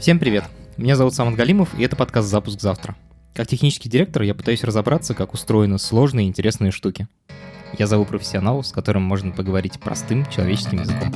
Всем привет! Меня зовут Самат Галимов, и это подкаст «Запуск завтра». Как технический директор я пытаюсь разобраться, как устроены сложные и интересные штуки. Я зову профессионалов, с которым можно поговорить простым человеческим языком.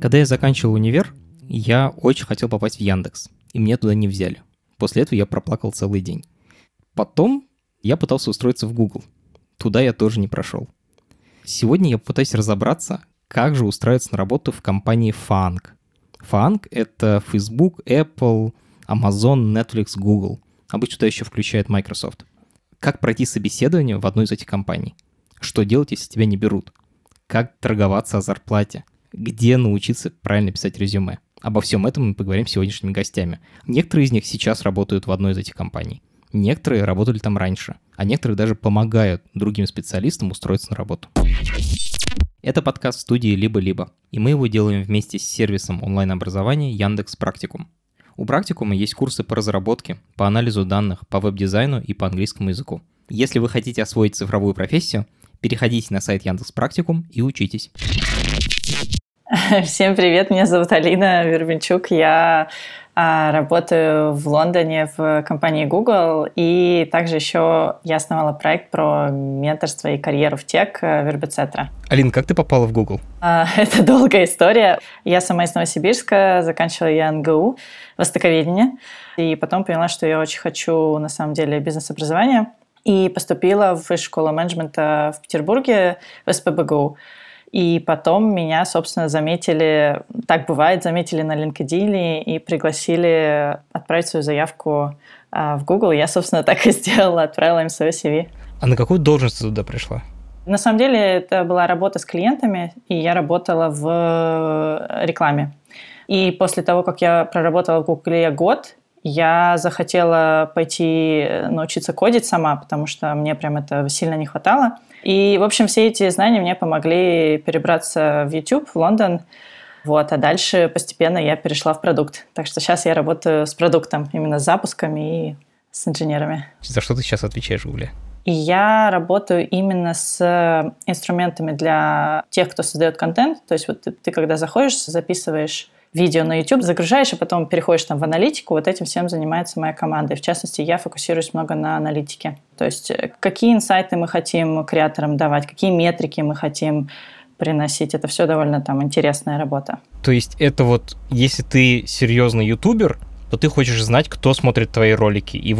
Когда я заканчивал универ, я очень хотел попасть в Яндекс, и меня туда не взяли. После этого я проплакал целый день. Потом я пытался устроиться в Google. Туда я тоже не прошел. Сегодня я попытаюсь разобраться, как же устраиваться на работу в компании FAANG. FAANG — это Facebook, Apple, Amazon, Netflix, Google. Обычно туда еще включает Microsoft. Как пройти собеседование в одной из этих компаний? Что делать, если тебя не берут? Как торговаться о зарплате? Где научиться правильно писать резюме? Обо всем этом мы поговорим с сегодняшними гостями. Некоторые из них сейчас работают в одной из этих компаний. Некоторые работали там раньше, а некоторые даже помогают другим специалистам устроиться на работу. Это подкаст студии «Либо/Либо», и мы его делаем вместе с сервисом онлайн-образования Яндекс Практикум. У Практикума есть курсы по разработке, по анализу данных, по веб-дизайну и по английскому языку. Если вы хотите освоить цифровую профессию, переходите на сайт Яндекс Практикум и учитесь. Всем привет, меня зовут Алина Вербенчук, я работаю в Лондоне в компании Google, и также еще я основала проект про менторство и карьеру в тек Verbetcetera. Алин, как ты попала в Google? Это долгая история. Я сама из Новосибирска, заканчивала я НГУ, востоковедение, и потом поняла, что я очень хочу на самом деле бизнес-образование, и поступила в высшую школу менеджмента в Петербурге, в СПБГУ. И потом меня, собственно, заметили, так бывает, заметили на LinkedIn и пригласили отправить свою заявку в Google. Я, собственно, так и сделала, отправила им свое CV. А на какую должность ты туда пришла? На самом деле это была работа с клиентами, и я работала в рекламе. И после того, как я проработала в Google год, я захотела пойти научиться кодить сама, потому что мне прям этого сильно не хватало. И, в общем, все эти знания мне помогли перебраться в YouTube, в Лондон. А дальше постепенно я перешла в продукт. Так что сейчас я работаю с продуктом, именно с запусками и с инженерами. За что ты сейчас отвечаешь в Гугле? И я работаю именно с инструментами для тех, кто создает контент. То есть ты когда заходишь, записываешь видео на YouTube, загружаешь, и потом переходишь там в аналитику. Этим всем занимается моя команда. И в частности, я фокусируюсь много на аналитике. То есть какие инсайты мы хотим креаторам давать, какие метрики мы хотим приносить. Это все довольно там интересная работа. То есть это если ты серьезный ютубер, то ты хочешь знать, кто смотрит твои ролики. И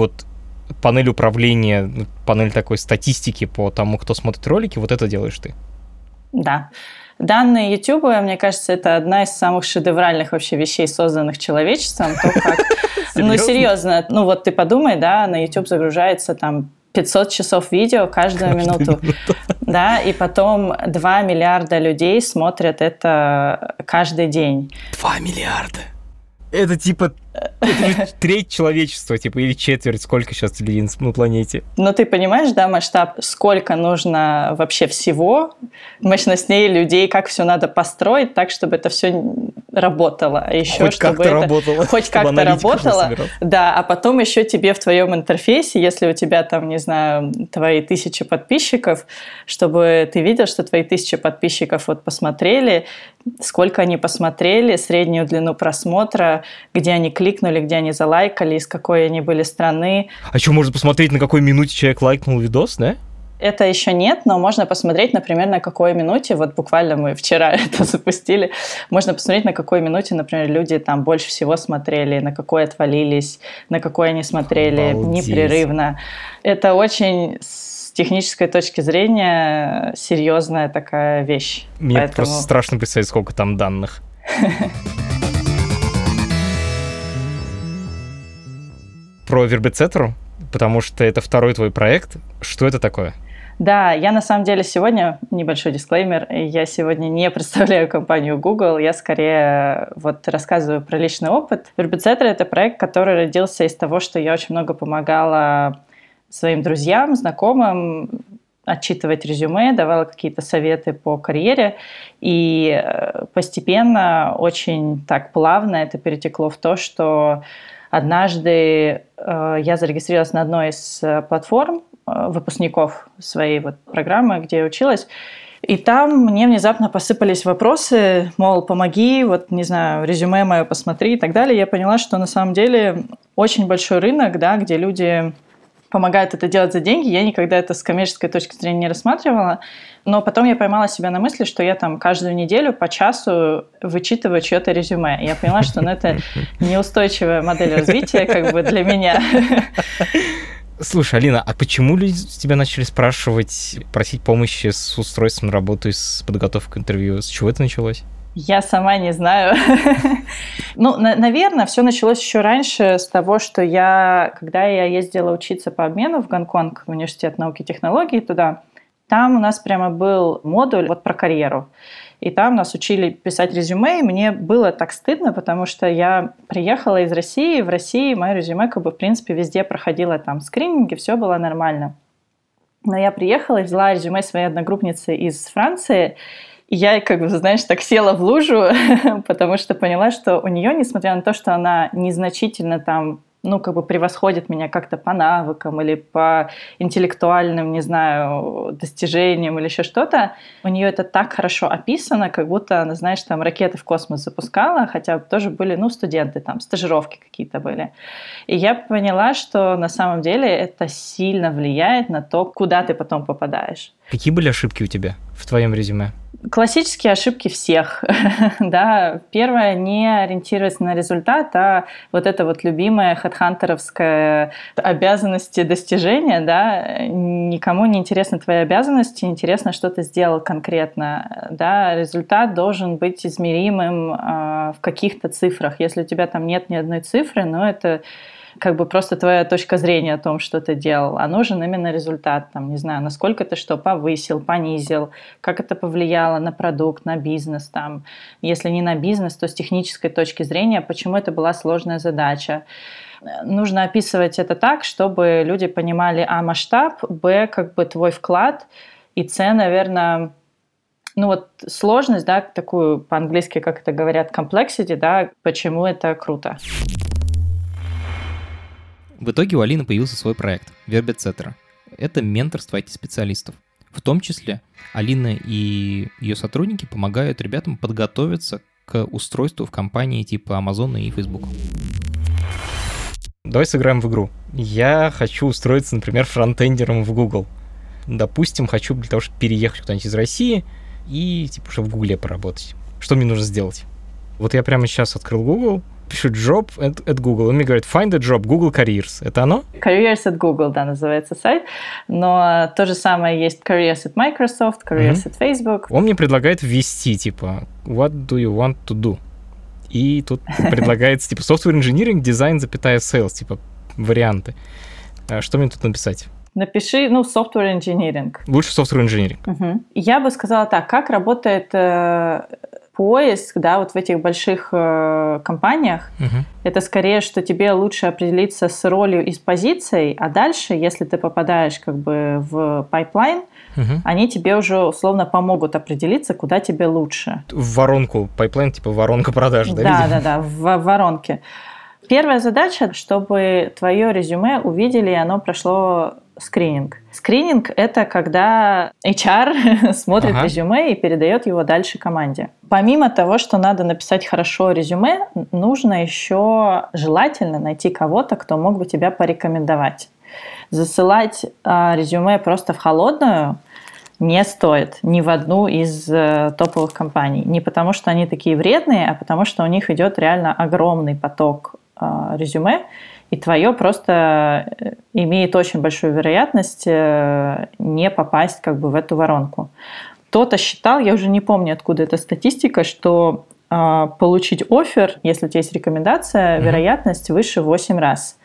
панель управления, панель такой статистики по тому, кто смотрит ролики, это делаешь ты. Да. Данные YouTube, мне кажется, это одна из самых шедевральных вообще вещей, созданных человечеством. Серьезно. Ты подумай, да, на YouTube загружается там 500 часов видео каждую минуту. Да, и потом 2 миллиарда людей смотрят это каждый день. 2 миллиарда? Это это треть человечества, или четверть, сколько сейчас людей на планете. Но ты понимаешь, да, масштаб, сколько нужно вообще всего, мощностей людей, как все надо построить так, чтобы это все работало. Еще, хоть чтобы работало. Хоть как-то работало, да, а потом еще тебе в твоем интерфейсе, если у тебя там, не знаю, твои 1000 подписчиков, чтобы ты видел, что твои 1000 подписчиков посмотрели, сколько они посмотрели, среднюю длину просмотра, где они кликнули, где они залайкали, из какой они были страны. А что, можно посмотреть, на какой минуте человек лайкнул видос, да? Это еще нет, но можно посмотреть, например, на какой минуте, буквально мы вчера это запустили, можно посмотреть, на какой минуте, например, люди там больше всего смотрели, на какой отвалились, на какой они смотрели непрерывно. Это очень с технической точки зрения серьезная такая вещь. Мне просто страшно представить, сколько там данных. Про Verbetcetera, потому что это второй твой проект. Что это такое? Да, я на самом деле сегодня, небольшой дисклеймер, я сегодня не представляю компанию Google, я скорее рассказываю про личный опыт. Verbetcetera — это проект, который родился из того, что я очень много помогала своим друзьям, знакомым, отчитывать резюме, давала какие-то советы по карьере, и постепенно, очень так плавно это перетекло в то, что однажды я зарегистрировалась на одной из платформ выпускников своей вот программы, где я училась, и там мне внезапно посыпались вопросы, мол, помоги, вот, не знаю, резюме мое посмотри и так далее. Я поняла, что на самом деле очень большой рынок, да, где люди помогают это делать за деньги. Я никогда это с коммерческой точки зрения не рассматривала. Но потом я поймала себя на мысли, что я там каждую неделю по часу вычитываю чье-то резюме. Я поняла, что ну, это неустойчивая модель развития как бы для меня. Слушай, Алина, а почему люди тебя начали спрашивать, просить помощи с устройством на работу, с подготовкой к интервью? С чего это началось? Я сама не знаю. Ну, наверное, все началось еще раньше с того, что когда я ездила учиться по обмену в Гонконг, в Университет науки и технологий туда, там у нас прямо был модуль вот про карьеру. И там нас учили писать резюме, и мне было так стыдно, потому что я приехала из России, в России мое резюме как бы в принципе везде проходило там скрининги, все было нормально. Но я приехала и взяла резюме своей одногруппницы из Франции, и я, как бы, знаешь, так села в лужу, потому что поняла, что у нее, несмотря на то, что она незначительно там, ну, как бы превосходит меня как-то по навыкам или по интеллектуальным, не знаю, достижениям или еще что-то, у нее это так хорошо описано, как будто она, знаешь, там ракеты в космос запускала, хотя тоже были, ну, студенты там, стажировки какие-то были. И я поняла, что на самом деле это сильно влияет на то, куда ты потом попадаешь. Какие были ошибки у тебя в твоем резюме? Классические ошибки всех. Да. Первое, не ориентироваться на результат, а вот это вот любимое хедхантеровское обязанности достижения. Да. Никому не интересны твои обязанности, интересно, что ты сделал конкретно. Да. Результат должен быть измеримым в каких-то цифрах. Если у тебя там нет ни одной цифры, ну это как бы просто твоя точка зрения о том, что ты делал, а нужен именно результат, там, не знаю, насколько ты что повысил, понизил, как это повлияло на продукт, на бизнес, там, если не на бизнес, то с технической точки зрения, почему это была сложная задача. Нужно описывать это так, чтобы люди понимали, масштаб, как бы твой вклад, и наверное, ну вот сложность, да, такую по-английски, как это говорят, complexity, да, почему это круто. В итоге у Алины появился свой проект Verbetcetera. Это менторство IT-специалистов. В том числе Алина и ее сотрудники помогают ребятам подготовиться к устройству в компании типа Amazon и Facebook. Давай сыграем в игру. Я хочу устроиться, например, фронтендером в Google. Допустим, хочу для того, чтобы переехать куда-нибудь из России и типа чтобы в Гугле поработать. Что мне нужно сделать? Вот я прямо сейчас открыл Google, пишу job at Google. Он мне говорит, find a job, Google Careers. Это оно? Careers at Google, да, называется сайт. Но то же самое есть Careers at Microsoft, Careers at Facebook. Он мне предлагает ввести, типа, what do you want to do? И тут предлагается, типа, software engineering, design, sales, типа, варианты. Что мне тут написать? Напиши, ну, software engineering. Лучше software engineering. Я бы сказала так, как работает поиск, да, вот в этих больших компаниях, это скорее, что тебе лучше определиться с ролью и с позицией, а дальше, если ты попадаешь как бы в пайплайн, они тебе уже условно помогут определиться, куда тебе лучше. В воронку, пайплайн, типа воронка продаж, да? Да, в воронке. Первая задача, чтобы твое резюме увидели, и оно прошло скрининг. Скрининг – это когда HR смотрит резюме и передает его дальше команде. Помимо того, что надо написать хорошо резюме, нужно еще желательно найти кого-то, кто мог бы тебя порекомендовать. Засылать резюме просто в холодную не стоит ни в одну из топовых компаний. Не потому, что они такие вредные, а потому, что у них идет реально огромный поток резюме, и твое просто имеет очень большую вероятность не попасть как бы в эту воронку. Кто-то считал, я уже не помню, откуда эта статистика, что получить оффер, если у тебя есть рекомендация, вероятность выше в 8 раз,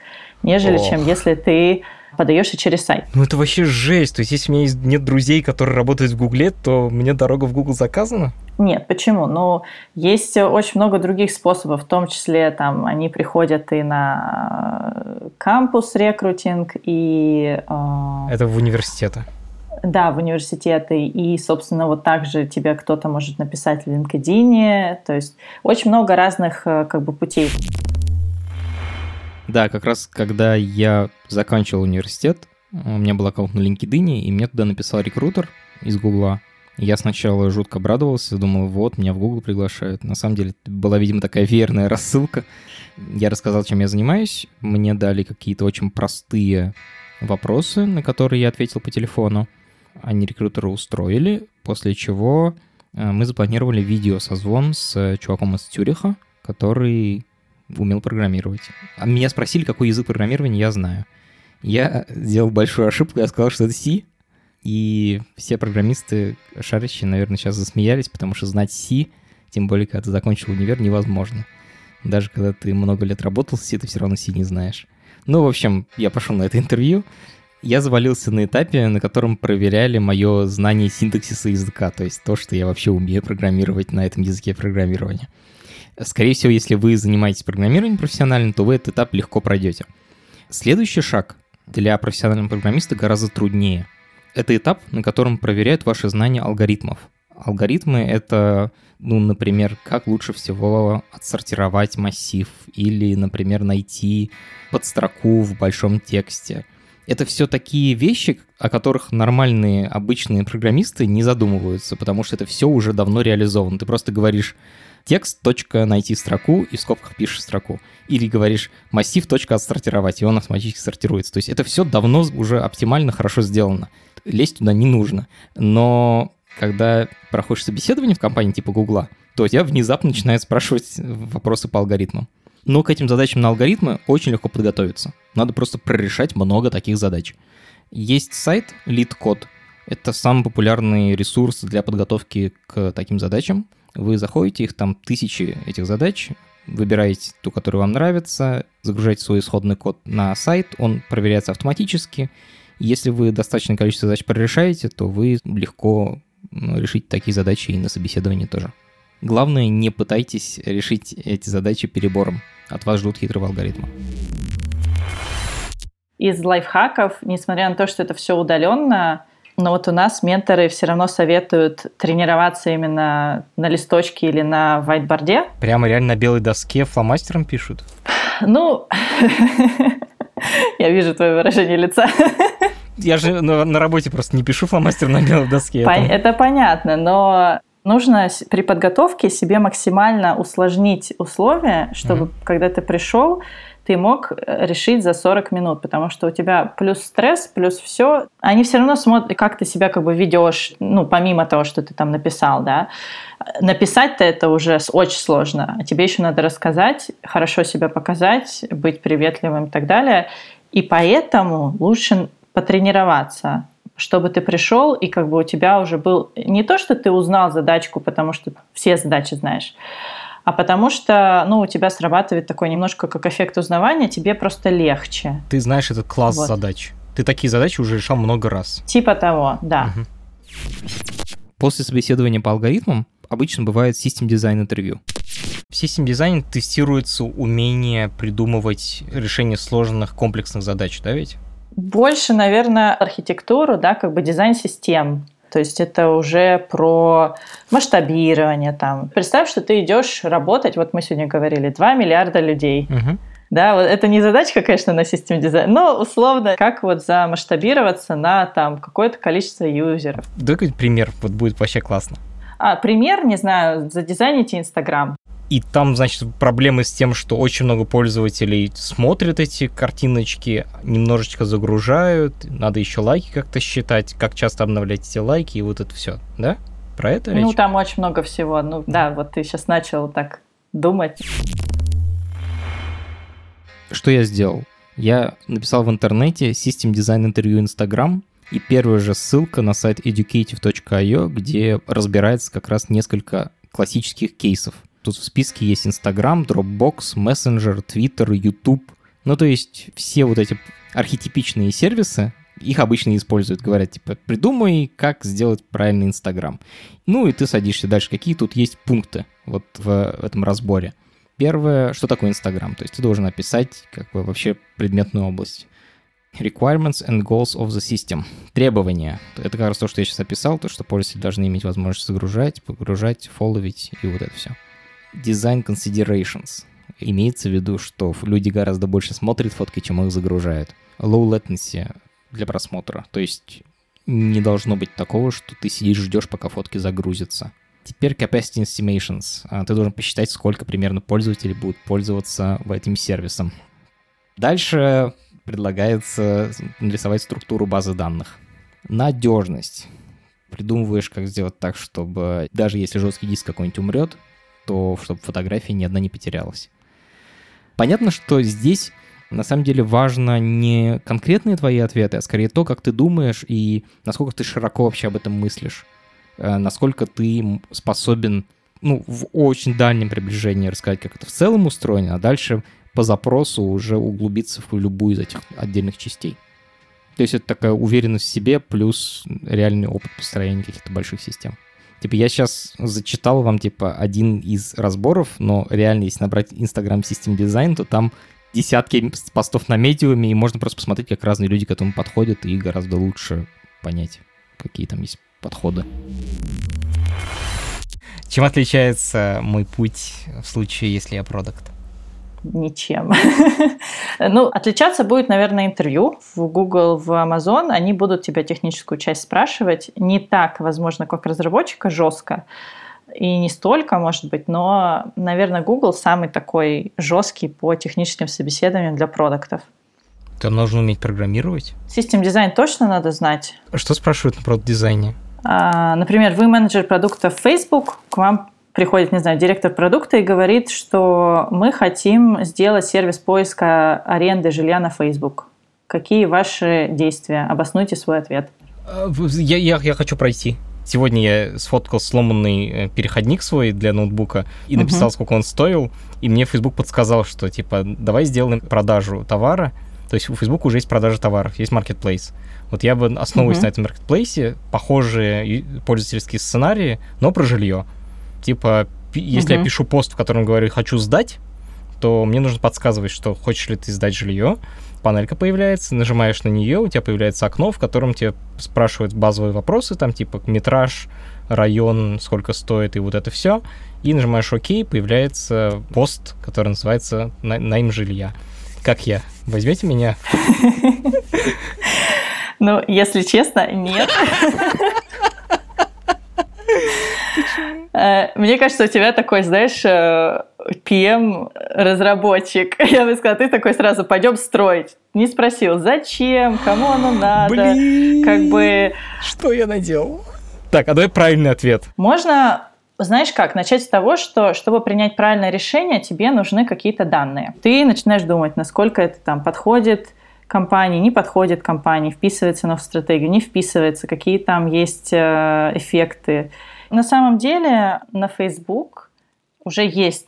нежели чем если ты подаешься через сайт. Ну это вообще жесть. То есть если у меня нет друзей, которые работают в Гугле, то мне дорога в Гугл заказана? Нет, почему? Ну, есть очень много других способов, в том числе там они приходят и на кампус-рекрутинг, и... Это в университеты. Да, в университеты. И, собственно, вот так же тебе кто-то может написать в LinkedIn. То есть очень много разных как бы путей. Да, как раз когда я заканчивал университет, у меня был аккаунт на LinkedIn, и мне туда написал рекрутер из Гугла. Я сначала жутко обрадовался, думал, вот, меня в Google приглашают. На самом деле была, видимо, такая верная рассылка. Я рассказал, чем я занимаюсь. Мне дали какие-то очень простые вопросы, на которые я ответил по телефону. Они рекрутера устроили, после чего мы запланировали видеосозвон с чуваком из Цюриха, который умел программировать. Меня спросили, какой язык программирования я знаю. Я сделал большую ошибку, я сказал, что это C. И все программисты шарящие, наверное, сейчас засмеялись, потому что знать C, тем более, когда ты закончил универ, невозможно. Даже когда ты много лет работал с C, ты все равно C не знаешь. Ну, в общем, я пошел на это интервью. Я завалился на этапе, на котором проверяли мое знание синтаксиса языка, то есть то, что я вообще умею программировать на этом языке программирования. Скорее всего, если вы занимаетесь программированием профессионально, то вы этот этап легко пройдете. Следующий шаг для профессионального программиста гораздо труднее. Это этап, на котором проверяют ваши знания алгоритмов. Алгоритмы — это, например, как лучше всего отсортировать массив или, например, найти подстроку в большом тексте. Это все такие вещи, о которых нормальные, обычные программисты не задумываются, потому что это все уже давно реализовано. Ты просто говоришь текст, точка, найти строку, и в скобках пишешь строку. Или говоришь массив, точка, отсортировать, и он автоматически сортируется. То есть это все давно уже оптимально хорошо сделано. Лезть туда не нужно. Но когда проходишь собеседование в компании типа Гугла, то тебя внезапно начинают спрашивать вопросы по алгоритмам. Но к этим задачам на алгоритмы очень легко подготовиться. Надо просто прорешать много таких задач. Есть сайт LeetCode. Это самый популярный ресурс для подготовки к таким задачам. Вы заходите, их там тысячи этих задач, выбираете ту, которая вам нравится, загружаете свой исходный код на сайт, он проверяется автоматически. Если вы достаточное количество задач прорешаете, то вы легко решите такие задачи и на собеседовании тоже. Главное, не пытайтесь решить эти задачи перебором. От вас ждут хитрого алгоритма. Из лайфхаков, несмотря на то, что это все удаленно, но вот у нас менторы все равно советуют тренироваться именно на листочке или на вайтборде. Прямо реально на белой доске фломастером пишут? Ну, я вижу твое выражение лица. Я же на работе просто не пишу фломастером на белой доске. Это понятно, но нужно при подготовке себе максимально усложнить условия, чтобы когда ты пришел, ты мог решить за 40 минут, потому что у тебя плюс стресс, плюс все. Они все равно смотрят, как ты себя как бы ведешь, помимо того, что ты там написал, да. Написать-то это уже очень сложно, а тебе еще надо рассказать, хорошо себя показать, быть приветливым и так далее. И поэтому лучше потренироваться, чтобы ты пришел, и как бы у тебя уже был не то, что ты узнал задачку, потому что все задачи знаешь, а потому что, у тебя срабатывает такой немножко как эффект узнавания, тебе просто легче. Ты знаешь этот класс задач. Ты такие задачи уже решал много раз. Типа того, да. После собеседования по алгоритмам обычно бывает систем-дизайн интервью. В систем-дизайне тестируется умение придумывать решение сложных комплексных задач, да ведь? Больше, наверное, архитектуру, да, как бы дизайн систем. То есть это уже про масштабирование там. Представь, что ты идешь работать, вот мы сегодня говорили, 2 миллиарда людей. Да, вот это не задачка, конечно, на систем дизайн, но условно, как вот замасштабироваться на там какое-то количество юзеров. Дай какой-то пример, вот будет вообще классно. Пример, не знаю, задизайните Instagram. И там, значит, проблемы с тем, что очень много пользователей смотрят эти картиночки, немножечко загружают, надо еще лайки как-то считать, как часто обновлять эти лайки, и вот это все, да? Про это речь? Там очень много всего, да, вот ты сейчас начал так думать. Что я сделал? Я написал в интернете «System Design интервью Instagram», и первая же ссылка на сайт educative.io, где разбирается как раз несколько классических кейсов. Тут в списке есть Instagram, Dropbox, Messenger, Twitter, YouTube. То есть все вот эти архетипичные сервисы, их обычно используют. Говорят, типа, придумай, как сделать правильный Instagram. И ты садишься дальше. Какие тут есть пункты вот в этом разборе? Первое, что такое Instagram? То есть ты должен описать как бы вообще предметную область. Requirements and goals of the system. Требования. Это как раз то, что я сейчас описал, то, что пользователи должны иметь возможность загружать, погружать, фолловить и вот это все. Design considerations. Имеется в виду, что люди гораздо больше смотрят фотки, чем их загружают. Low latency для просмотра. То есть не должно быть такого, что ты сидишь, ждешь, пока фотки загрузятся. Теперь capacity estimations. Ты должен посчитать, сколько примерно пользователей будут пользоваться этим сервисом. Дальше предлагается нарисовать структуру базы данных. Надежность. Придумываешь, как сделать так, чтобы даже если жесткий диск какой-нибудь умрет, то чтобы фотография ни одна не потерялась. Понятно, что здесь на самом деле важно не конкретные твои ответы, а скорее то, как ты думаешь и насколько ты широко вообще об этом мыслишь. Насколько ты способен, в очень дальнем приближении рассказать, как это в целом устроено, а дальше по запросу уже углубиться в любую из этих отдельных частей. То есть это такая уверенность в себе плюс реальный опыт построения каких-то больших систем. Я сейчас зачитал вам, один из разборов, но реально, если набрать Instagram System Design, то там десятки постов на медиуме, и можно просто посмотреть, как разные люди к этому подходят, и гораздо лучше понять, какие там есть подходы. Чем отличается мой путь в случае, если я продакт? Ничем. Отличаться будет, наверное, интервью в Google, в Amazon. Они будут тебя техническую часть спрашивать. Не так, возможно, как разработчика, жестко. И не столько, может быть, но, наверное, Google самый такой жесткий по техническим собеседованиям для продуктов. Там нужно уметь программировать? Систем-дизайн точно надо знать. Что спрашивают на продукт-дизайне? Например, вы менеджер продукта в Facebook, к вам приходит, директор продукта и говорит, что мы хотим сделать сервис поиска аренды жилья на Facebook. Какие ваши действия? Обоснуйте свой ответ. Я хочу пройти. Сегодня я сфоткал сломанный переходник свой для ноутбука и написал, сколько он стоил. И мне Facebook подсказал, что давай сделаем продажу товара. То есть у Facebook уже есть продажа товаров, есть маркетплейс. Я бы, основываясь на этом маркетплейсе, похожие пользовательские сценарии, но про жилье. Если я пишу пост, в котором говорю «хочу сдать», то мне нужно подсказывать, что хочешь ли ты сдать жилье. Панелька появляется, нажимаешь на нее, у тебя появляется окно, в котором тебе спрашивают базовые вопросы, метраж, район, сколько стоит и вот это все. И нажимаешь «Ок», появляется пост, который называется «Найм жилья». Как я? Возьмете меня? Если честно, нет. Мне кажется, у тебя такой, PM-разработчик. Я бы сказала, ты такой сразу пойдем строить. Не спросил, зачем, кому оно надо. Что я наделал? А давай правильный ответ. Можно... начать с того, что, чтобы принять правильное решение, тебе нужны какие-то данные. Ты начинаешь думать, насколько это подходит компании, не подходит компании, вписывается оно в стратегию, не вписывается, какие там есть эффекты. На самом деле на Facebook уже есть,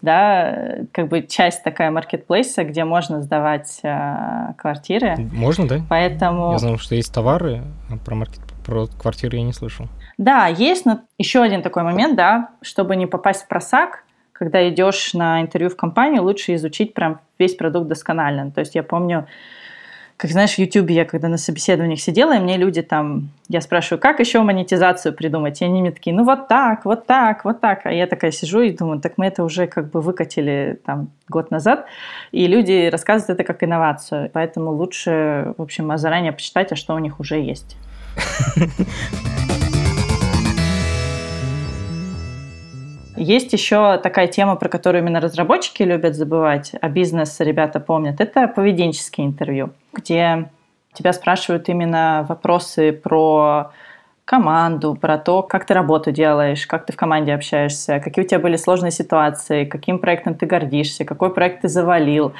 часть такая маркетплейса, где можно сдавать квартиры. Можно, да? Поэтому... Я знал, что есть товары, а про квартиры я не слышал. Да, есть, но еще один такой момент, чтобы не попасть в просак, когда идешь на интервью в компанию, лучше изучить прям весь продукт досконально. То есть я помню, в Ютубе я когда на собеседованиях сидела, и мне люди я спрашиваю, как еще монетизацию придумать? И они мне такие, вот так. А я такая сижу и думаю, мы это уже выкатили год назад, и люди рассказывают это как инновацию. Поэтому лучше, заранее почитать, что у них уже есть. Есть еще такая тема, про которую именно разработчики любят забывать, а бизнес ребята помнят. Это поведенческие интервью, где тебя спрашивают именно вопросы про команду, про то, как ты работу делаешь, как ты в команде общаешься, какие у тебя были сложные ситуации, каким проектом ты гордишься, какой проект ты завалил.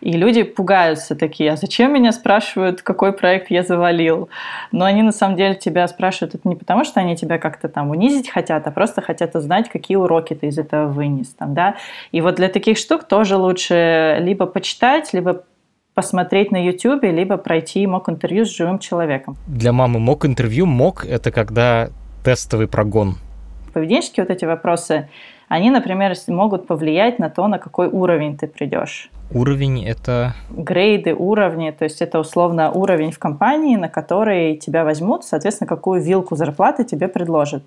И люди пугаются такие, а зачем меня спрашивают, какой проект я завалил? Но они на самом деле тебя спрашивают это не потому, что они тебя как-то унизить хотят, а просто хотят узнать, какие уроки ты из этого вынес. И для таких штук тоже лучше либо почитать, либо посмотреть на YouTube, либо пройти мок-интервью с живым человеком. Для мамы мок-интервью, мок – это когда тестовый прогон. Поведенческие эти вопросы, они, например, могут повлиять на то, на какой уровень ты придешь. Уровень – это… Грейды, уровни, то есть это условно уровень в компании, на который тебя возьмут, соответственно, какую вилку зарплаты тебе предложат.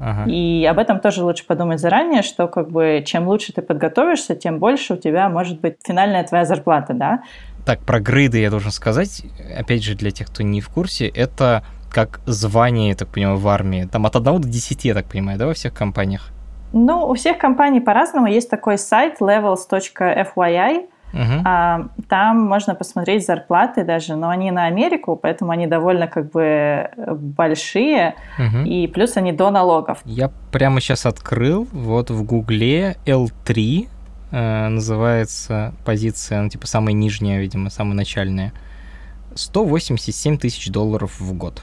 Ага. И об этом тоже лучше подумать заранее, что как бы чем лучше ты подготовишься, тем больше у тебя может быть финальная твоя зарплата, да? Так, про грейды я должен сказать, опять же, для тех, кто не в курсе, это как звание, я так понимаю, в армии, там от 1 до 10, я так понимаю, да, во всех компаниях? Ну, у всех компаний по-разному. Есть такой сайт levels.fyi. Uh-huh. Там можно посмотреть зарплаты даже, но они на Америку, поэтому они довольно как бы большие, uh-huh. и плюс они до налогов. Я прямо сейчас открыл, вот в Гугле L3 называется позиция, ну, типа самая нижняя, видимо, самая начальная. 187 тысяч долларов в год.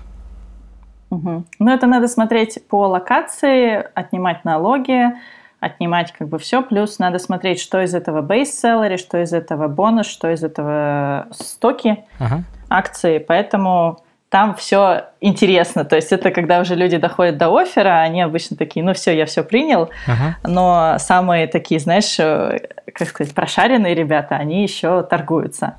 Угу. Ну, это надо смотреть по локации, отнимать налоги, отнимать как бы все, плюс надо смотреть, что из этого base salary, что из этого бонус, что из этого стоки, ага. акции, поэтому там все интересно, то есть это когда уже люди доходят до оффера, они обычно такие, ну все, я все принял, ага. но самые такие, знаешь, как сказать, прошаренные ребята, они еще торгуются.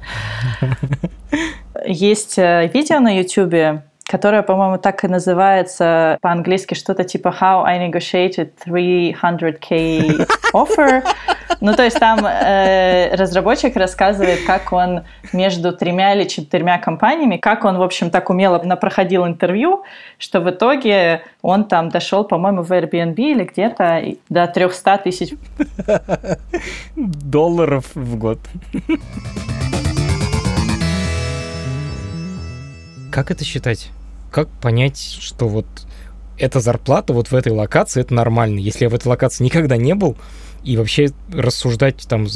Есть видео на YouTube, которая, по-моему, так и называется по-английски что-то типа «How I negotiated 300k offer». Ну, то есть там разработчик рассказывает, как он между 3 или 4 компаниями, как он, в общем, так умело напроходил интервью, что в итоге он там дошел, по-моему, в Airbnb или где-то до 300 тысяч долларов в год. Как это считать? Как понять, что вот эта зарплата вот в этой локации, это нормально? Если я в этой локации никогда не был, и вообще рассуждать там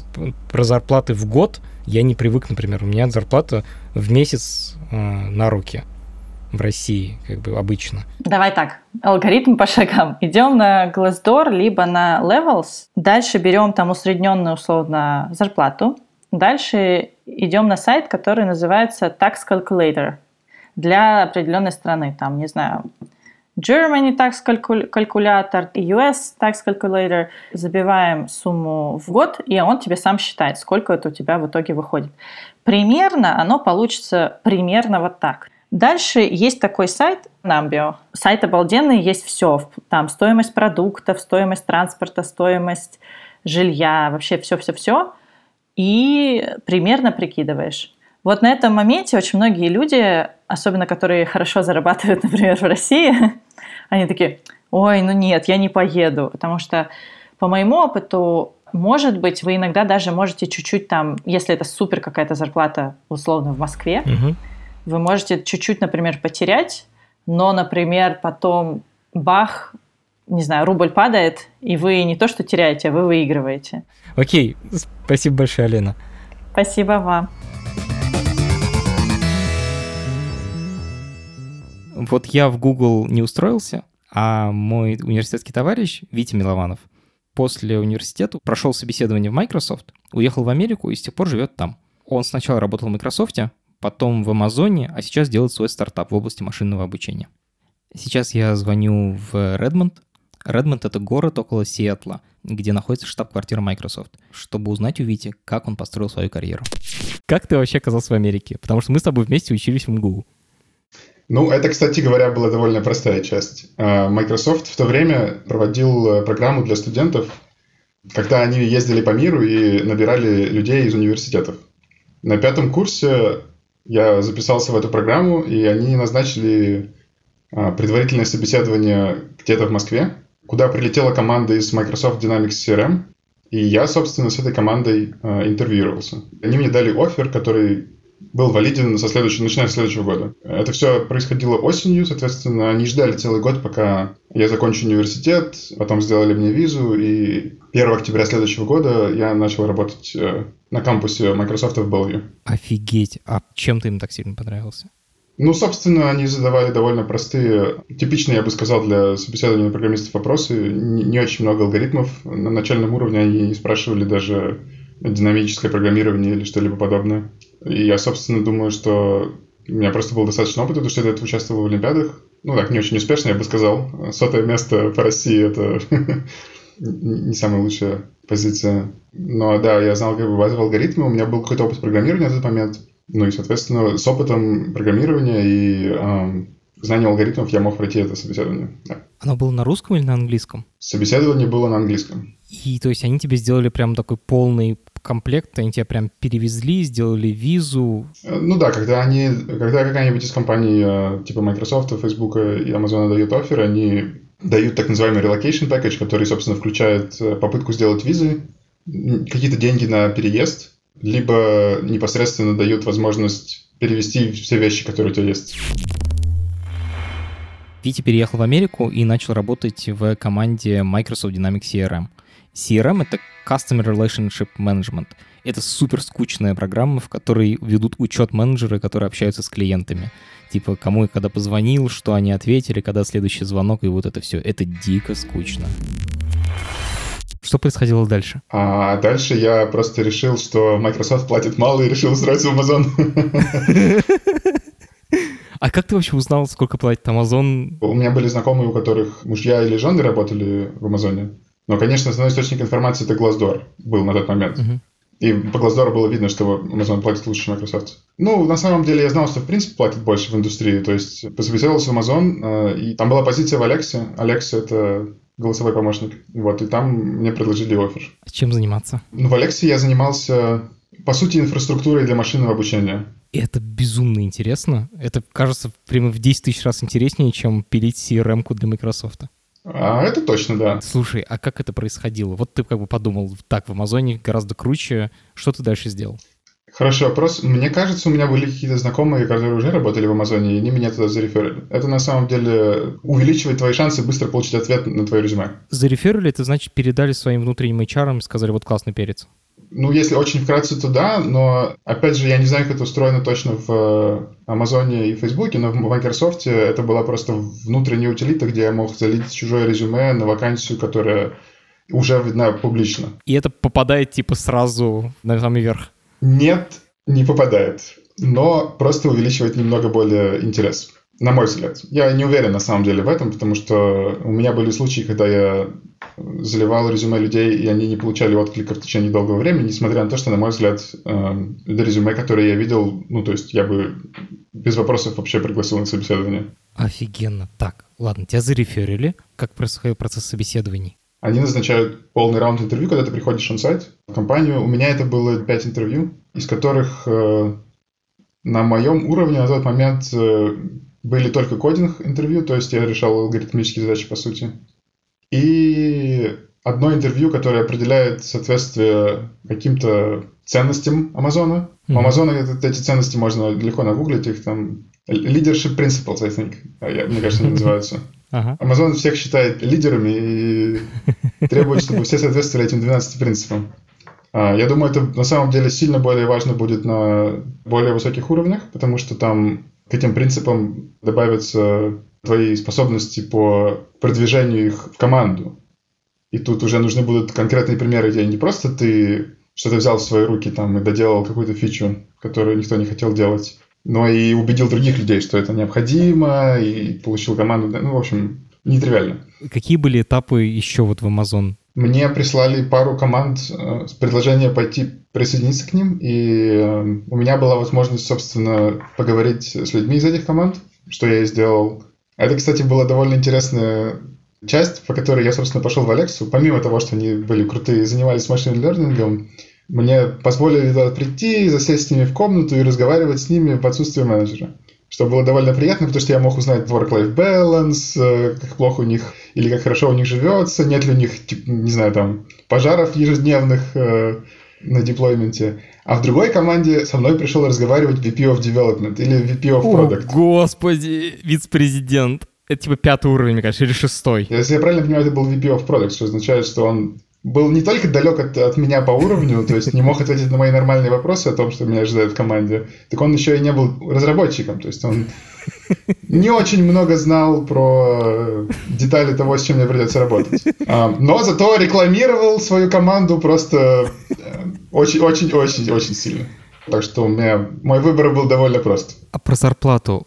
про зарплаты в год я не привык, например. У меня зарплата в месяц на руки в России, как бы обычно. Давай так, алгоритм по шагам. Идем на Glassdoor, либо на Levels. Дальше берем там усредненную условно зарплату. Дальше идем на сайт, который называется Tax Calculator. Для определенной страны, там, не знаю, Germany tax calculator, US tax calculator, забиваем сумму в год, и он тебе сам считает, сколько это у тебя в итоге выходит. Примерно оно получится примерно вот так. Дальше есть такой сайт, Numbeo. Сайт обалденный, есть все, там стоимость продуктов, стоимость транспорта, стоимость жилья, вообще все-все-все, и примерно прикидываешь. Вот на этом моменте очень многие люди, особенно которые хорошо зарабатывают, например, в России, они такие, ой, ну нет, я не поеду, потому что по моему опыту, может быть, вы иногда даже можете чуть-чуть там, если это супер какая-то зарплата, условно, в Москве, угу. вы можете чуть-чуть, например, потерять, но, например, потом бах, не знаю, рубль падает, и вы не то что теряете, а вы выигрываете. Окей, спасибо большое, Алина. Спасибо вам. Вот я в Google не устроился, а мой университетский товарищ Витя Милованов после университета прошел собеседование в Microsoft, уехал в Америку и с тех пор живет там. Он сначала работал в Microsoft, потом в Амазоне, а сейчас делает свой стартап в области машинного обучения. Сейчас я звоню в Редмонд. Редмонд — это город около Сиэтла, где находится штаб-квартира Microsoft, чтобы узнать у Вити, как он построил свою карьеру. Как ты вообще оказался в Америке? Потому что мы с тобой вместе учились в МГУ. Ну, это, кстати говоря, была довольно простая часть. Microsoft в то время проводил программу для студентов, когда они ездили по миру и набирали людей из университетов. На 5 курсе я записался в эту программу, и они назначили предварительное собеседование где-то в Москве, куда прилетела команда из Microsoft Dynamics CRM, и я, собственно, с этой командой интервьюировался. Они мне дали оффер, который был валиден начиная с следующего года. Это все происходило осенью, соответственно, они ждали целый год, пока я закончу университет, потом сделали мне визу, и 1 октября следующего года я начал работать на кампусе Microsoft в Bellevue. Офигеть! А чем ты им так сильно понравился? Ну, собственно, они задавали довольно простые, типичные, я бы сказал, для собеседования программистов вопросы, не очень много алгоритмов. На начальном уровне они не спрашивали даже динамическое программирование или что-либо подобное. И я, собственно, думаю, что у меня просто был достаточно опыта, потому что я до этого участвовал в Олимпиадах. Ну так, не очень успешно, я бы сказал. 100-е место по России — это не самая лучшая позиция. Но да, я знал как бы базовые алгоритмы, у меня был какой-то опыт программирования на тот момент. Ну и, соответственно, с опытом программирования и знанием алгоритмов я мог пройти это собеседование. Да. Оно было на русском или на английском? Собеседование было на английском. И то есть они тебе сделали прям такой полный комплект, они тебя прям перевезли, сделали визу? Ну да, когда какая-нибудь из компаний типа Microsoft, Facebook и Amazon дают оффер, они дают так называемый relocation package, который, собственно, включает попытку сделать визы, какие-то деньги на переезд, либо непосредственно дают возможность перевести все вещи, которые у тебя есть. Витя переехал в Америку и начал работать в команде Microsoft Dynamics CRM. CRM — это Customer Relationship Management. Это супер скучная программа, в которой ведут учет менеджеры, которые общаются с клиентами. Типа, кому и когда позвонил, что они ответили, когда следующий звонок, и вот это все. Это дико скучно. Что происходило дальше? А дальше я просто решил, что Microsoft платит мало, и решил устроиться в Amazon. А как ты вообще узнал, сколько платит Amazon? У меня были знакомые, у которых мужья или жены работали в Амазоне. Но, конечно, основной источник информации — это Glassdoor был на тот момент. И по Glassdoor было видно, что Amazon платит лучше Microsoft. Ну, на самом деле, я знал, что, в принципе, платит больше в индустрии. То есть, пособеседовался в Amazon, и там была позиция в Alexa. Alexa — это голосовой помощник. Вот, и там мне предложили оффер. А чем заниматься? Ну, в Alexa я занимался, по сути, инфраструктурой для машинного обучения. И это безумно интересно. Это, кажется, прямо в 10 тысяч раз интереснее, чем пилить CRM-ку для Microsoft. А это точно, да. Слушай, а как это происходило? Вот ты как бы подумал, так, в Амазоне гораздо круче. Что ты дальше сделал? Хороший вопрос. Мне кажется, у меня были какие-то знакомые, которые уже работали в Амазоне, и они меня туда зареферили. Это на самом деле увеличивает твои шансы быстро получить ответ на твое резюме. Зареферили — это значит передали своим внутренним HR и сказали, вот классный перец. Ну, если очень вкратце, то да, но, опять же, я не знаю, как это устроено точно в Амазоне и Фейсбуке, но в Microsoft это была просто внутренняя утилита, где я мог залить чужое резюме на вакансию, которая уже видна публично. И это попадает типа сразу на самый верх? Нет, не попадает, но просто увеличивает немного более интерес, на мой взгляд. Я не уверен на самом деле в этом, потому что у меня были случаи, когда я заливал резюме людей, и они не получали отклика в течение долгого времени, несмотря на то, что, на мой взгляд, резюме, которое я видел, ну, то есть я бы без вопросов вообще пригласил на собеседование. Офигенно. Так, ладно, тебя зареферили. Как происходил процесс собеседований? Они назначают полный раунд интервью, когда ты приходишь онсайт в компанию. У меня это было 5 интервью, из которых на моем уровне на тот момент были только кодинг-интервью, то есть я решал алгоритмические задачи, по сути. И одно интервью, которое определяет соответствие каким-то ценностям Амазона. У Амазона эти ценности можно легко нагуглить, их там leadership principles, I think, мне кажется, они называются. Амазон всех считает лидерами и требует, чтобы все соответствовали этим 12 принципам. Я думаю, это на самом деле сильно более важно будет на более высоких уровнях, потому что там к этим принципам добавятся твои способности по продвижению их в команду. И тут уже нужны будут конкретные примеры, где не просто ты что-то взял в свои руки там, и доделал какую-то фичу, которую никто не хотел делать, но и убедил других людей, что это необходимо, и получил команду. Ну, в общем, нетривиально. Какие были этапы еще вот в Amazon? Мне прислали пару команд с предложением пойти присоединиться к ним, и у меня была возможность, собственно, поговорить с людьми из этих команд, что я и сделал. Это, кстати, была довольно интересная часть, по которой я, собственно, пошел в Алексу. Помимо того, что они были крутые и занимались машин-лернингом, мне позволили туда прийти, засесть с ними в комнату и разговаривать с ними в отсутствии менеджера. Что было довольно приятно, потому что я мог узнать work-life balance, как плохо у них или как хорошо у них живется, нет ли у них, не знаю, там, пожаров ежедневных на деплойменте. А в другой команде со мной пришел разговаривать VP of Development или VP of Product. О, господи, вице-президент. Это типа 5-й уровень, мне кажется, или 6-й. Если я правильно понимаю, это был VP of Product, что означает, что он был не только далек от меня по уровню, то есть не мог ответить на мои нормальные вопросы о том, что меня ожидает в команде, так он еще и не был разработчиком, то есть он не очень много знал про детали того, с чем мне придется работать. Но зато рекламировал свою команду просто очень-очень-очень-очень сильно. Так что мой выбор был довольно прост. А про зарплату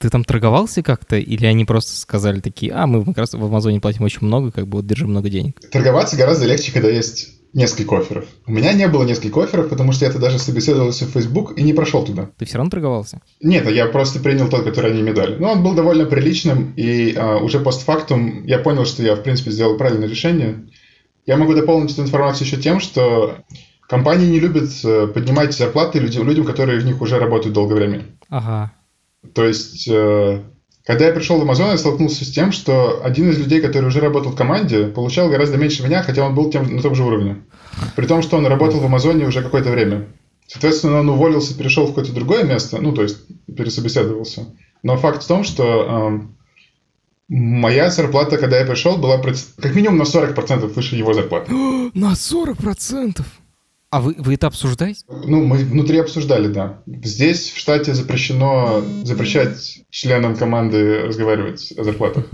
Ты там торговался как-то, или они просто сказали такие: а, мы как раз в Амазоне платим очень много, как бы вот держим много денег? Торговаться гораздо легче, когда есть несколько офферов. У меня не было нескольких офферов, потому что я тогда даже собеседовался в Facebook и не прошел туда. Ты все равно торговался? Нет, я просто принял тот, который они мне дали. Но он был довольно приличным, и уже постфактум я понял, что я, в принципе, сделал правильное решение. Я могу дополнить эту информацию еще тем, что компании не любят поднимать зарплаты людям, которые в них уже работают долгое время. Ага. То есть, когда я пришел в Amazon, я столкнулся с тем, что один из людей, который уже работал в команде, получал гораздо меньше меня, хотя он был на том же уровне. При том, что он работал в Амазоне уже какое-то время. Соответственно, он уволился, перешел в какое-то другое место, ну, то есть, пересобеседовался. Но факт в том, что моя зарплата, когда я пришел, была как минимум на 40% выше его зарплаты. На 40%? А вы это обсуждаете? Ну, мы внутри обсуждали, да. Здесь, в штате, запрещать членам команды разговаривать о зарплатах.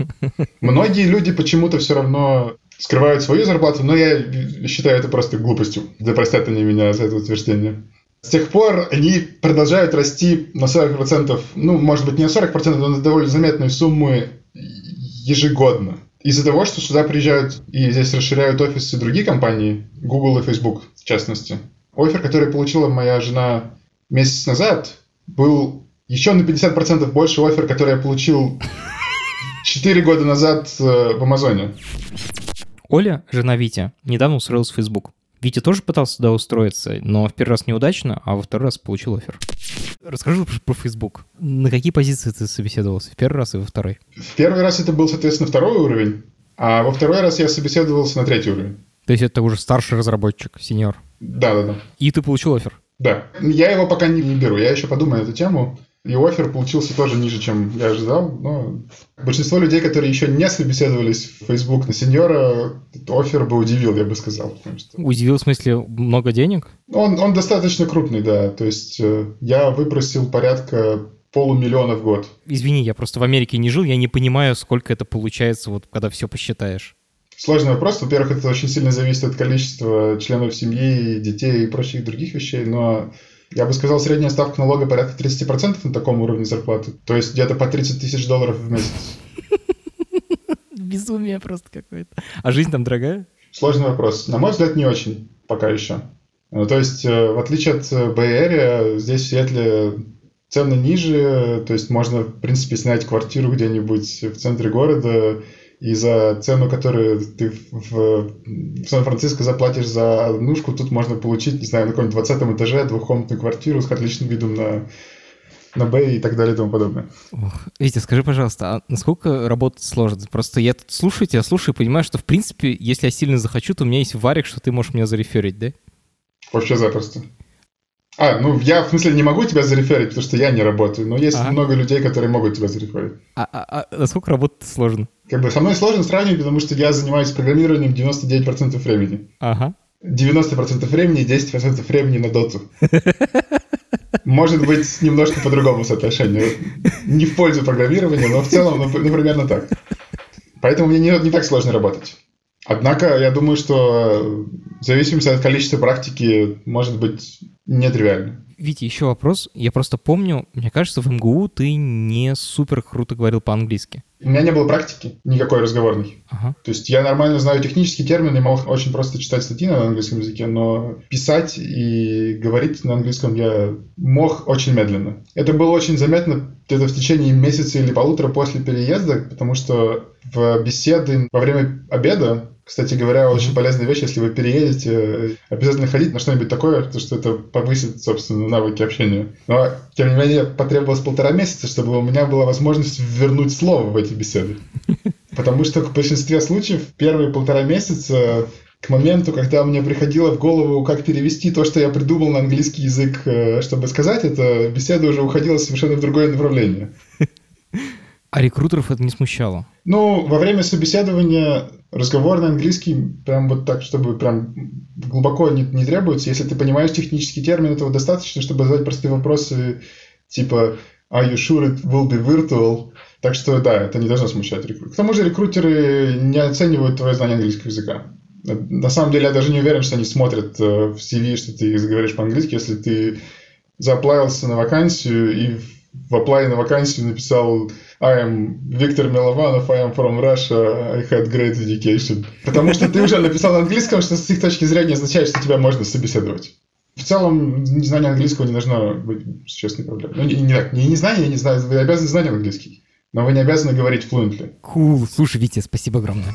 Многие люди почему-то все равно скрывают свою зарплату, но я считаю это просто глупостью. Да простят они меня за это утверждение. С тех пор они продолжают расти на 40%, ну, может быть, не на 40%, но на довольно заметную сумму ежегодно. Из-за того, что сюда приезжают и здесь расширяют офисы другие компании, Google и Facebook, в частности. Оффер, который получила моя жена месяц назад, был еще на 50% больше оффер, который я получил 4 года назад в Амазоне. Оля, жена Вити, недавно устроилась в Facebook. Витя тоже пытался туда устроиться, но в первый раз неудачно, а во второй раз получил оффер. Расскажи про Facebook. На какие позиции ты собеседовался? В первый раз и во второй? В первый раз это был, соответственно, второй уровень, а во второй раз я собеседовался на третий уровень. То есть это уже старший разработчик, сеньор? Да. И ты получил оффер? Да. Я его пока не беру, я еще подумаю эту тему. И оффер получился тоже ниже, чем я ожидал, но большинство людей, которые еще не собеседовались в Facebook на сеньора, оффер бы удивил, я бы сказал. Что... Удивил в смысле много денег? Он достаточно крупный, да. То есть я выбросил порядка полумиллиона в год. Извини, я просто в Америке не жил, я не понимаю, сколько это получается, вот когда все посчитаешь. Сложный вопрос. Во-первых, это очень сильно зависит от количества членов семьи, детей и прочих других вещей, но... Я бы сказал, средняя ставка налога порядка 30% на таком уровне зарплаты. То есть где-то по $30,000 в месяц. Безумие просто какое-то. А жизнь там дорогая? Сложный вопрос. На мой взгляд, не очень пока еще. То есть, в отличие от Bay Area, здесь в Сиэтле цены ниже. То есть можно, в принципе, снять квартиру где-нибудь в центре города. И за цену, которую ты в Сан-Франциско заплатишь за однушку, тут можно получить, не знаю, на каком-нибудь 20 этаже двухкомнатную квартиру с отличным видом на Бэй и так далее и тому подобное. Витя, скажи, пожалуйста, а насколько работать сложно? Просто я тут слушаю тебя, слушаю и понимаю, что, в принципе, если я сильно захочу, то у меня есть варик, что ты можешь меня зареферить, да? Вообще запросто. Я в смысле не могу тебя зареферить, потому что я не работаю, но есть много людей, которые могут тебя зареферить. А насколько работать сложно? Со мной сложно сравнивать, потому что я занимаюсь программированием 99% времени. Ага. 90% времени и 10% времени на доту. Может быть, немножко по-другому соотношению. Не в пользу программирования, но в целом, примерно так. Поэтому мне не так сложно работать. Однако, я думаю, что зависимость от количества практики может быть нетривиальной. Витя, еще вопрос. Я просто помню, мне кажется, в МГУ ты не супер круто говорил по-английски. У меня не было практики никакой разговорной. Ага. То есть я нормально знаю технические термины, мог очень просто читать статьи на английском языке, но писать и говорить на английском я мог очень медленно. Это было очень заметно где-то в течение месяца или полутора после переезда, потому что в беседы во время обеда, кстати говоря, очень полезная вещь, если вы переедете, обязательно ходить на что-нибудь такое, потому что это повысит, собственно, навыки общения. Но, тем не менее, потребовалось 1,5 месяца, чтобы у меня была возможность вернуть слово в эти беседы. Потому что в большинстве случаев первые 1,5 месяца, к моменту, когда мне приходило в голову, как перевести то, что я придумал на английский язык, чтобы сказать это, беседа уже уходила совершенно в другое направление. А рекрутеров это не смущало? Во время собеседования разговор на английский прям вот так, чтобы прям глубоко не требуется. Если ты понимаешь технический термин, этого достаточно, чтобы задать простые вопросы типа «Are you sure it will be virtual?». Так что да, это не должно смущать рекрутеров. К тому же рекрутеры не оценивают твое знание английского языка. На самом деле я даже не уверен, что они смотрят в CV, что ты говоришь по-английски, если ты заплавился на вакансию и в apply на вакансию написал I am Виктор Милованов, I am from Russia, I had great education. Потому что ты уже написал на английском, что с их точки зрения означает, что тебя можно собеседовать. В целом, незнание английского не должно быть существенной проблемой. Ну, не знаю, вы обязаны знать английский, но вы не обязаны говорить fluently. Cool. Слушай, Витя, спасибо огромное.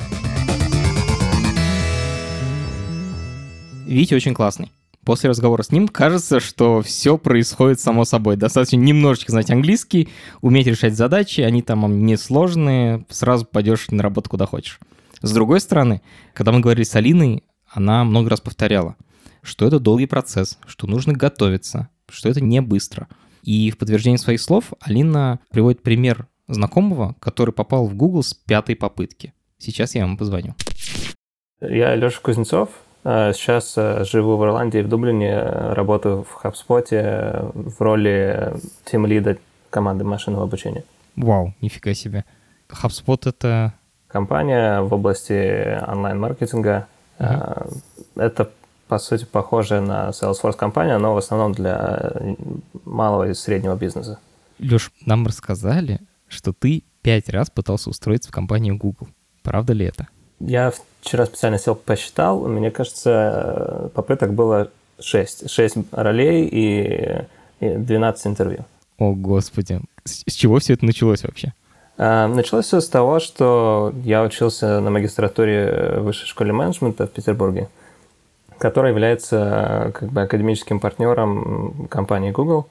Витя очень классный. После разговора с ним кажется, что все происходит само собой. Достаточно немножечко знать английский, уметь решать задачи, они там несложные, сразу пойдешь на работу куда хочешь. С другой стороны, когда мы говорили с Алиной, она много раз повторяла, что это долгий процесс, что нужно готовиться, что это не быстро. И в подтверждение своих слов Алина приводит пример знакомого, который попал в Google с 5-й попытки. Сейчас я ему позвоню. Я Алеша Кузнецов. Сейчас живу в Ирландии, в Дублине, работаю в HubSpot в роли тимлида команды машинного обучения. Вау, нифига себе. HubSpot — это... компания в области онлайн-маркетинга. Uh-huh. Это, по сути, похоже на Salesforce-компания, но в основном для малого и среднего бизнеса. Леш, нам рассказали, что ты 5 раз пытался устроиться в компанию Google. Правда ли это? Я вчера специально сел посчитал, мне кажется, попыток было 6. 6 ролей и 12 интервью. О, Господи. С чего все это началось вообще? Началось все с того, что я учился на магистратуре Высшей школы менеджмента в Петербурге, которая является как бы академическим партнером компании Google.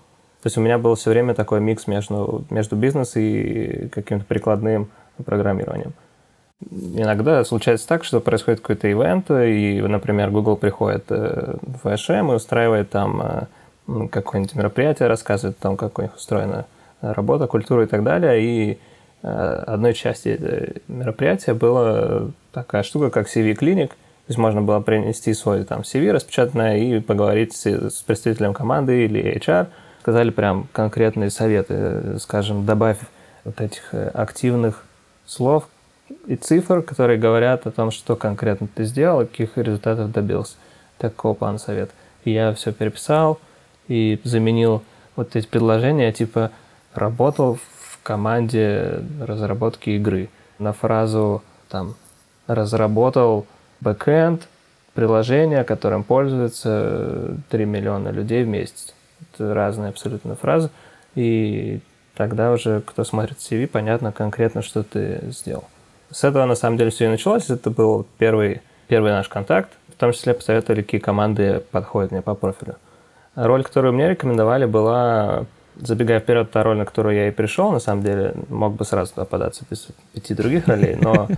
То есть у меня был все время такой микс между бизнесом и каким-то прикладным программированием. Иногда случается так, что происходит какой-то ивент, и, например, Google приходит в HM и устраивает там какое-нибудь мероприятие, рассказывает там, как у них устроена работа, культура и так далее. И одной части мероприятия была такая штука, как CV-клиник. То есть можно было принести свой там CV распечатанное и поговорить с представителем команды или HR. Сказали прям конкретные советы, скажем, добавь вот этих активных слов и цифр, которые говорят о том, что конкретно ты сделал и каких результатов добился. Такого плана совет. И я все переписал и заменил вот эти предложения, типа работал в команде разработки игры, на фразу там разработал бэкэнд приложение, которым пользуется 3 миллиона людей в месяц. Это разные абсолютно фразы. И тогда уже, кто смотрит CV, понятно конкретно, что ты сделал. С этого, на самом деле, все и началось. Это был первый наш контакт. В том числе посоветовали, какие команды подходят мне по профилю. Роль, которую мне рекомендовали, была, забегая вперед, та роль, на которую я и пришел. На самом деле, мог бы сразу туда податься без 5 других ролей, но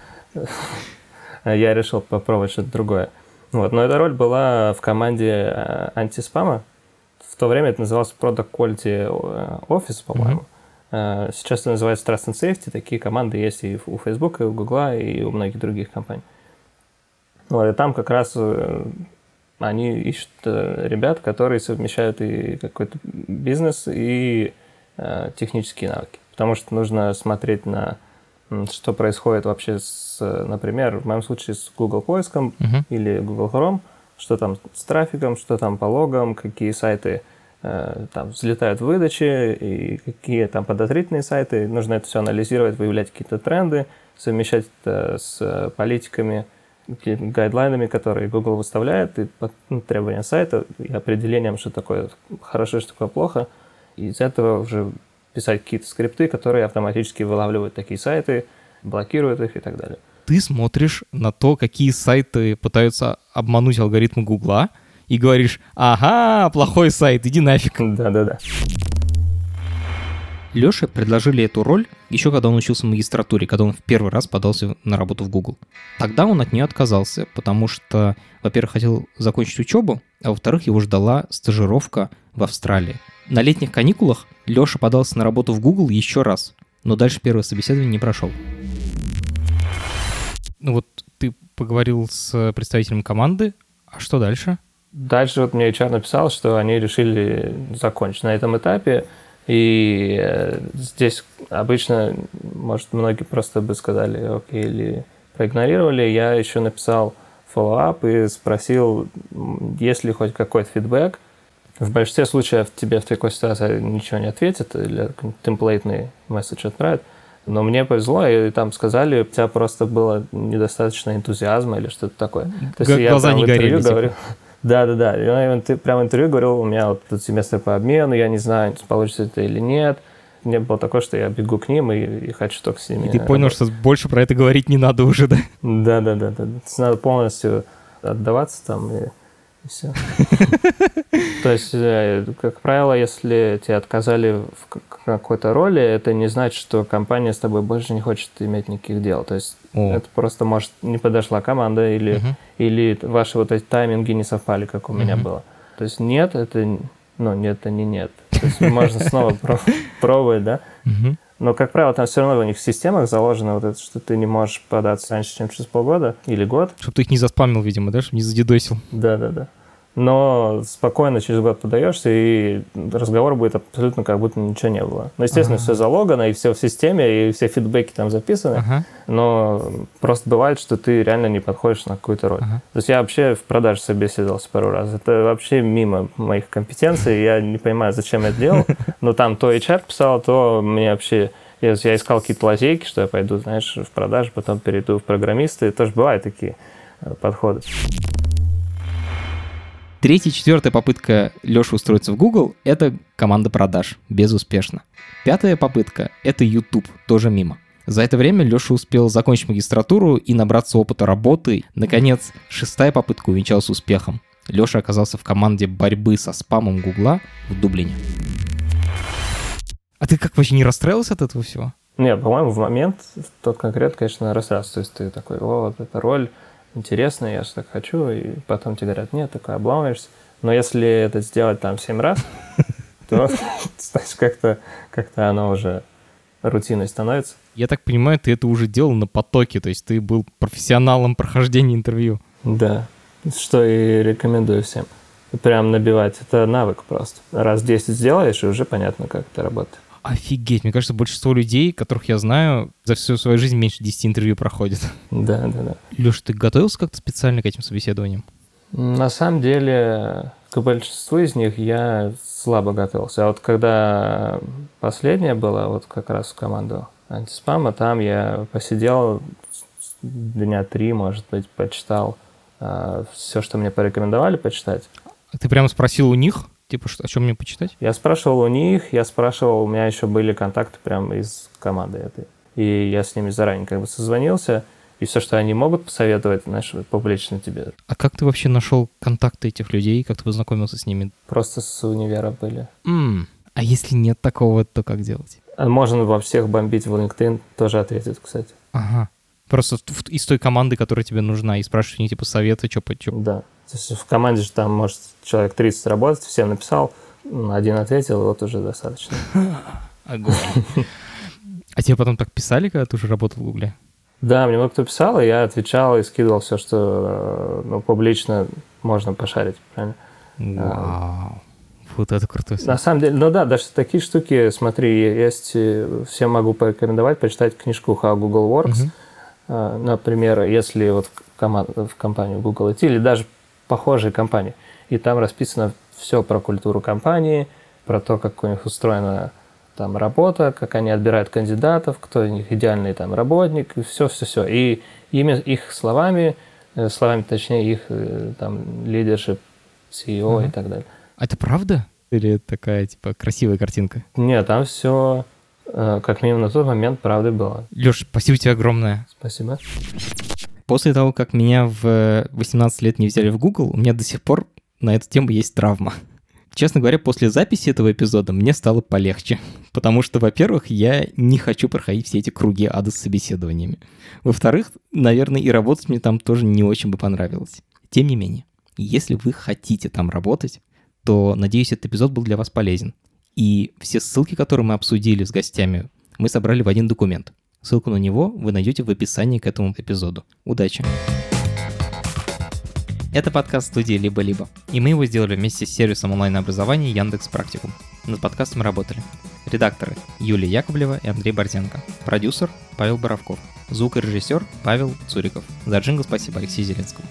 я решил попробовать что-то другое. Но эта роль была в команде антиспама. В то время это называлось Product Quality Office, по-моему. Сейчас это называется Trust and Safety. Такие команды есть и у Facebook, и у Google, и у многих других компаний. Вот, и там как раз они ищут ребят, которые совмещают и какой-то бизнес, и технические навыки. Потому что нужно смотреть на что происходит вообще с, например, в моем случае с Google поиском или Google Chrome, что там с трафиком, что там по логам, какие сайты там взлетают выдачи, и какие там подозрительные сайты. Нужно это все анализировать, выявлять какие-то тренды, совмещать это с политиками, гайдлайнами, которые Google выставляет, и требования сайта, и определением, что такое хорошо, что такое плохо. И из этого уже писать какие-то скрипты, которые автоматически вылавливают такие сайты, блокируют их и так далее. Ты смотришь на то, какие сайты пытаются обмануть алгоритмы Google, и говоришь: ага, плохой сайт, иди нафиг. Да-да-да. Лёше предложили эту роль еще когда он учился в магистратуре, когда он в первый раз подался на работу в Google. Тогда он от нее отказался, потому что, во-первых, хотел закончить учебу, а во-вторых, его ждала стажировка в Австралии. На летних каникулах Лёша подался на работу в Google еще раз, но дальше первое собеседование не прошел. Ну вот ты поговорил с представителем команды, а что дальше? Дальше вот мне HR написал, что они решили закончить на этом этапе. И здесь обычно, может, многие просто бы сказали окей или проигнорировали. Я еще написал фоллоуап и спросил, есть ли хоть какой-то фидбэк. В большинстве случаев тебе в такой ситуации ничего не ответят или темплейтный месседж отправят. Но мне повезло, и там сказали, у тебя просто было недостаточно энтузиазма или что-то такое. То есть глаза я не горели. Говорю, да-да-да. Я прям интервью говорил, у меня вот тут семестр по обмену, я не знаю, получится это или нет. Не было такое, что я бегу к ним и хочу только с ними. И ты понял, что больше про это говорить не надо уже, да? Да-да-да. Надо полностью отдаваться там и все. То есть, как правило, если тебе отказали в какой-то роли, это не значит, что компания с тобой больше не хочет иметь никаких дел. То есть это просто, может, не подошла команда или ваши вот эти тайминги не совпали, как у меня было. То есть нет, это... Ну, это не нет. То есть можно снова пробовать, да? Но, как правило, там все равно у них в системах заложено вот это, что ты не можешь податься раньше, чем через полгода или год. Чтобы ты их не заспамил, видимо, да? Чтобы не задедосил. Да-да-да. Но спокойно через год подаешься, и разговор будет абсолютно как будто ничего не было. Ну, естественно, все залогано, и все в системе, и все фидбэки там записаны. Но просто бывает, что ты реально не подходишь на какую-то роль. То есть я вообще в продаже собеседовался пару раз. Это вообще мимо моих компетенций. Я не понимаю, зачем я это делал. Но там то HR писал, то мне вообще... Я искал какие-то лазейки, что я пойду, знаешь, в продажу, потом перейду в программисты. Тоже бывают такие подходы. Третья и четвертая попытка Лёши устроиться в Google — это команда продаж. Безуспешно. Пятая попытка — это YouTube. Тоже мимо. За это время Лёша успел закончить магистратуру и набраться опыта работы. Наконец, шестая попытка увенчалась успехом. Лёша оказался в команде борьбы со спамом Гугла в Дублине. А ты как, вообще не расстраивался от этого всего? Нет, по-моему, в момент, тот конкретно, конечно, расстраивался. То есть ты такой, вот эта роль... Интересно, я же так хочу, и потом тебе говорят, нет, такой обламываешься. Но если это сделать там 7 раз, то как-то оно уже рутиной становится. Я так понимаю, ты это уже делал на потоке, то есть ты был профессионалом прохождения интервью. Да, что и рекомендую всем. Прям набивать, это навык просто. Раз 10 сделаешь, и уже понятно, как это работает. Офигеть, мне кажется, большинство людей, которых я знаю, за всю свою жизнь меньше 10 интервью проходит. Да. Лёш, ты готовился как-то специально к этим собеседованиям? На самом деле, к большинству из них я слабо готовился. А вот когда последняя была, вот как раз в команду антиспама, там я посидел дня 3, может быть, почитал все, что мне порекомендовали почитать. А ты прямо спросил у них? Типа, о чем мне почитать? Я спрашивал у них, у меня еще были контакты прямо из команды этой. И я с ними заранее как бы созвонился, и все, что они могут посоветовать, знаешь, публично тебе. А как ты вообще нашел контакты этих людей, как ты познакомился с ними? Просто с универа были. А если нет такого, то как делать? Можно во всех бомбить в LinkedIn, тоже ответят, кстати. Ага. Просто из той команды, которая тебе нужна, и спрашиваешь у них, типа, советы, что по чему. Да. То есть в команде же там, может, человек 30 работать, всем написал, один ответил, вот уже достаточно. Огонь. А тебе потом так писали, когда ты уже работал в Гугле? Да, мне много кто писал, и я отвечал и скидывал все, что публично можно пошарить, правильно? Вау. Вот это круто. На самом деле, даже такие штуки, смотри, есть, всем могу порекомендовать почитать книжку «How Google Works». Например, если вот в компанию Google идти, или даже похожие компании, и там расписано все про культуру компании, про то, как у них устроена там работа, как они отбирают кандидатов, кто у них идеальный там работник, и все-все-все. И именно их словами, их там лидершип, CEO и так далее. А это правда? Или такая типа красивая картинка? Нет, там все... Как минимум на тот момент правда было. Лёш, спасибо тебе огромное. Спасибо. После того, как меня в 18 лет не взяли в Google, у меня до сих пор на эту тему есть травма. Честно говоря, после записи этого эпизода мне стало полегче. Потому что, во-первых, я не хочу проходить все эти круги ада с собеседованиями. Во-вторых, наверное, и работать мне там тоже не очень бы понравилось. Тем не менее, если вы хотите там работать, то, надеюсь, этот эпизод был для вас полезен. И все ссылки, которые мы обсудили с гостями, мы собрали в один документ. Ссылку на него вы найдете в описании к этому эпизоду. Удачи! Это подкаст студии «Либо-либо», и мы его сделали вместе с сервисом онлайн-образования Яндекс Практикум. Над подкастом работали редакторы Юлия Яковлева и Андрей Борзенко, продюсер Павел Боровков, звукорежиссер Павел Цуриков. За джингл спасибо Алексею Зеленскому.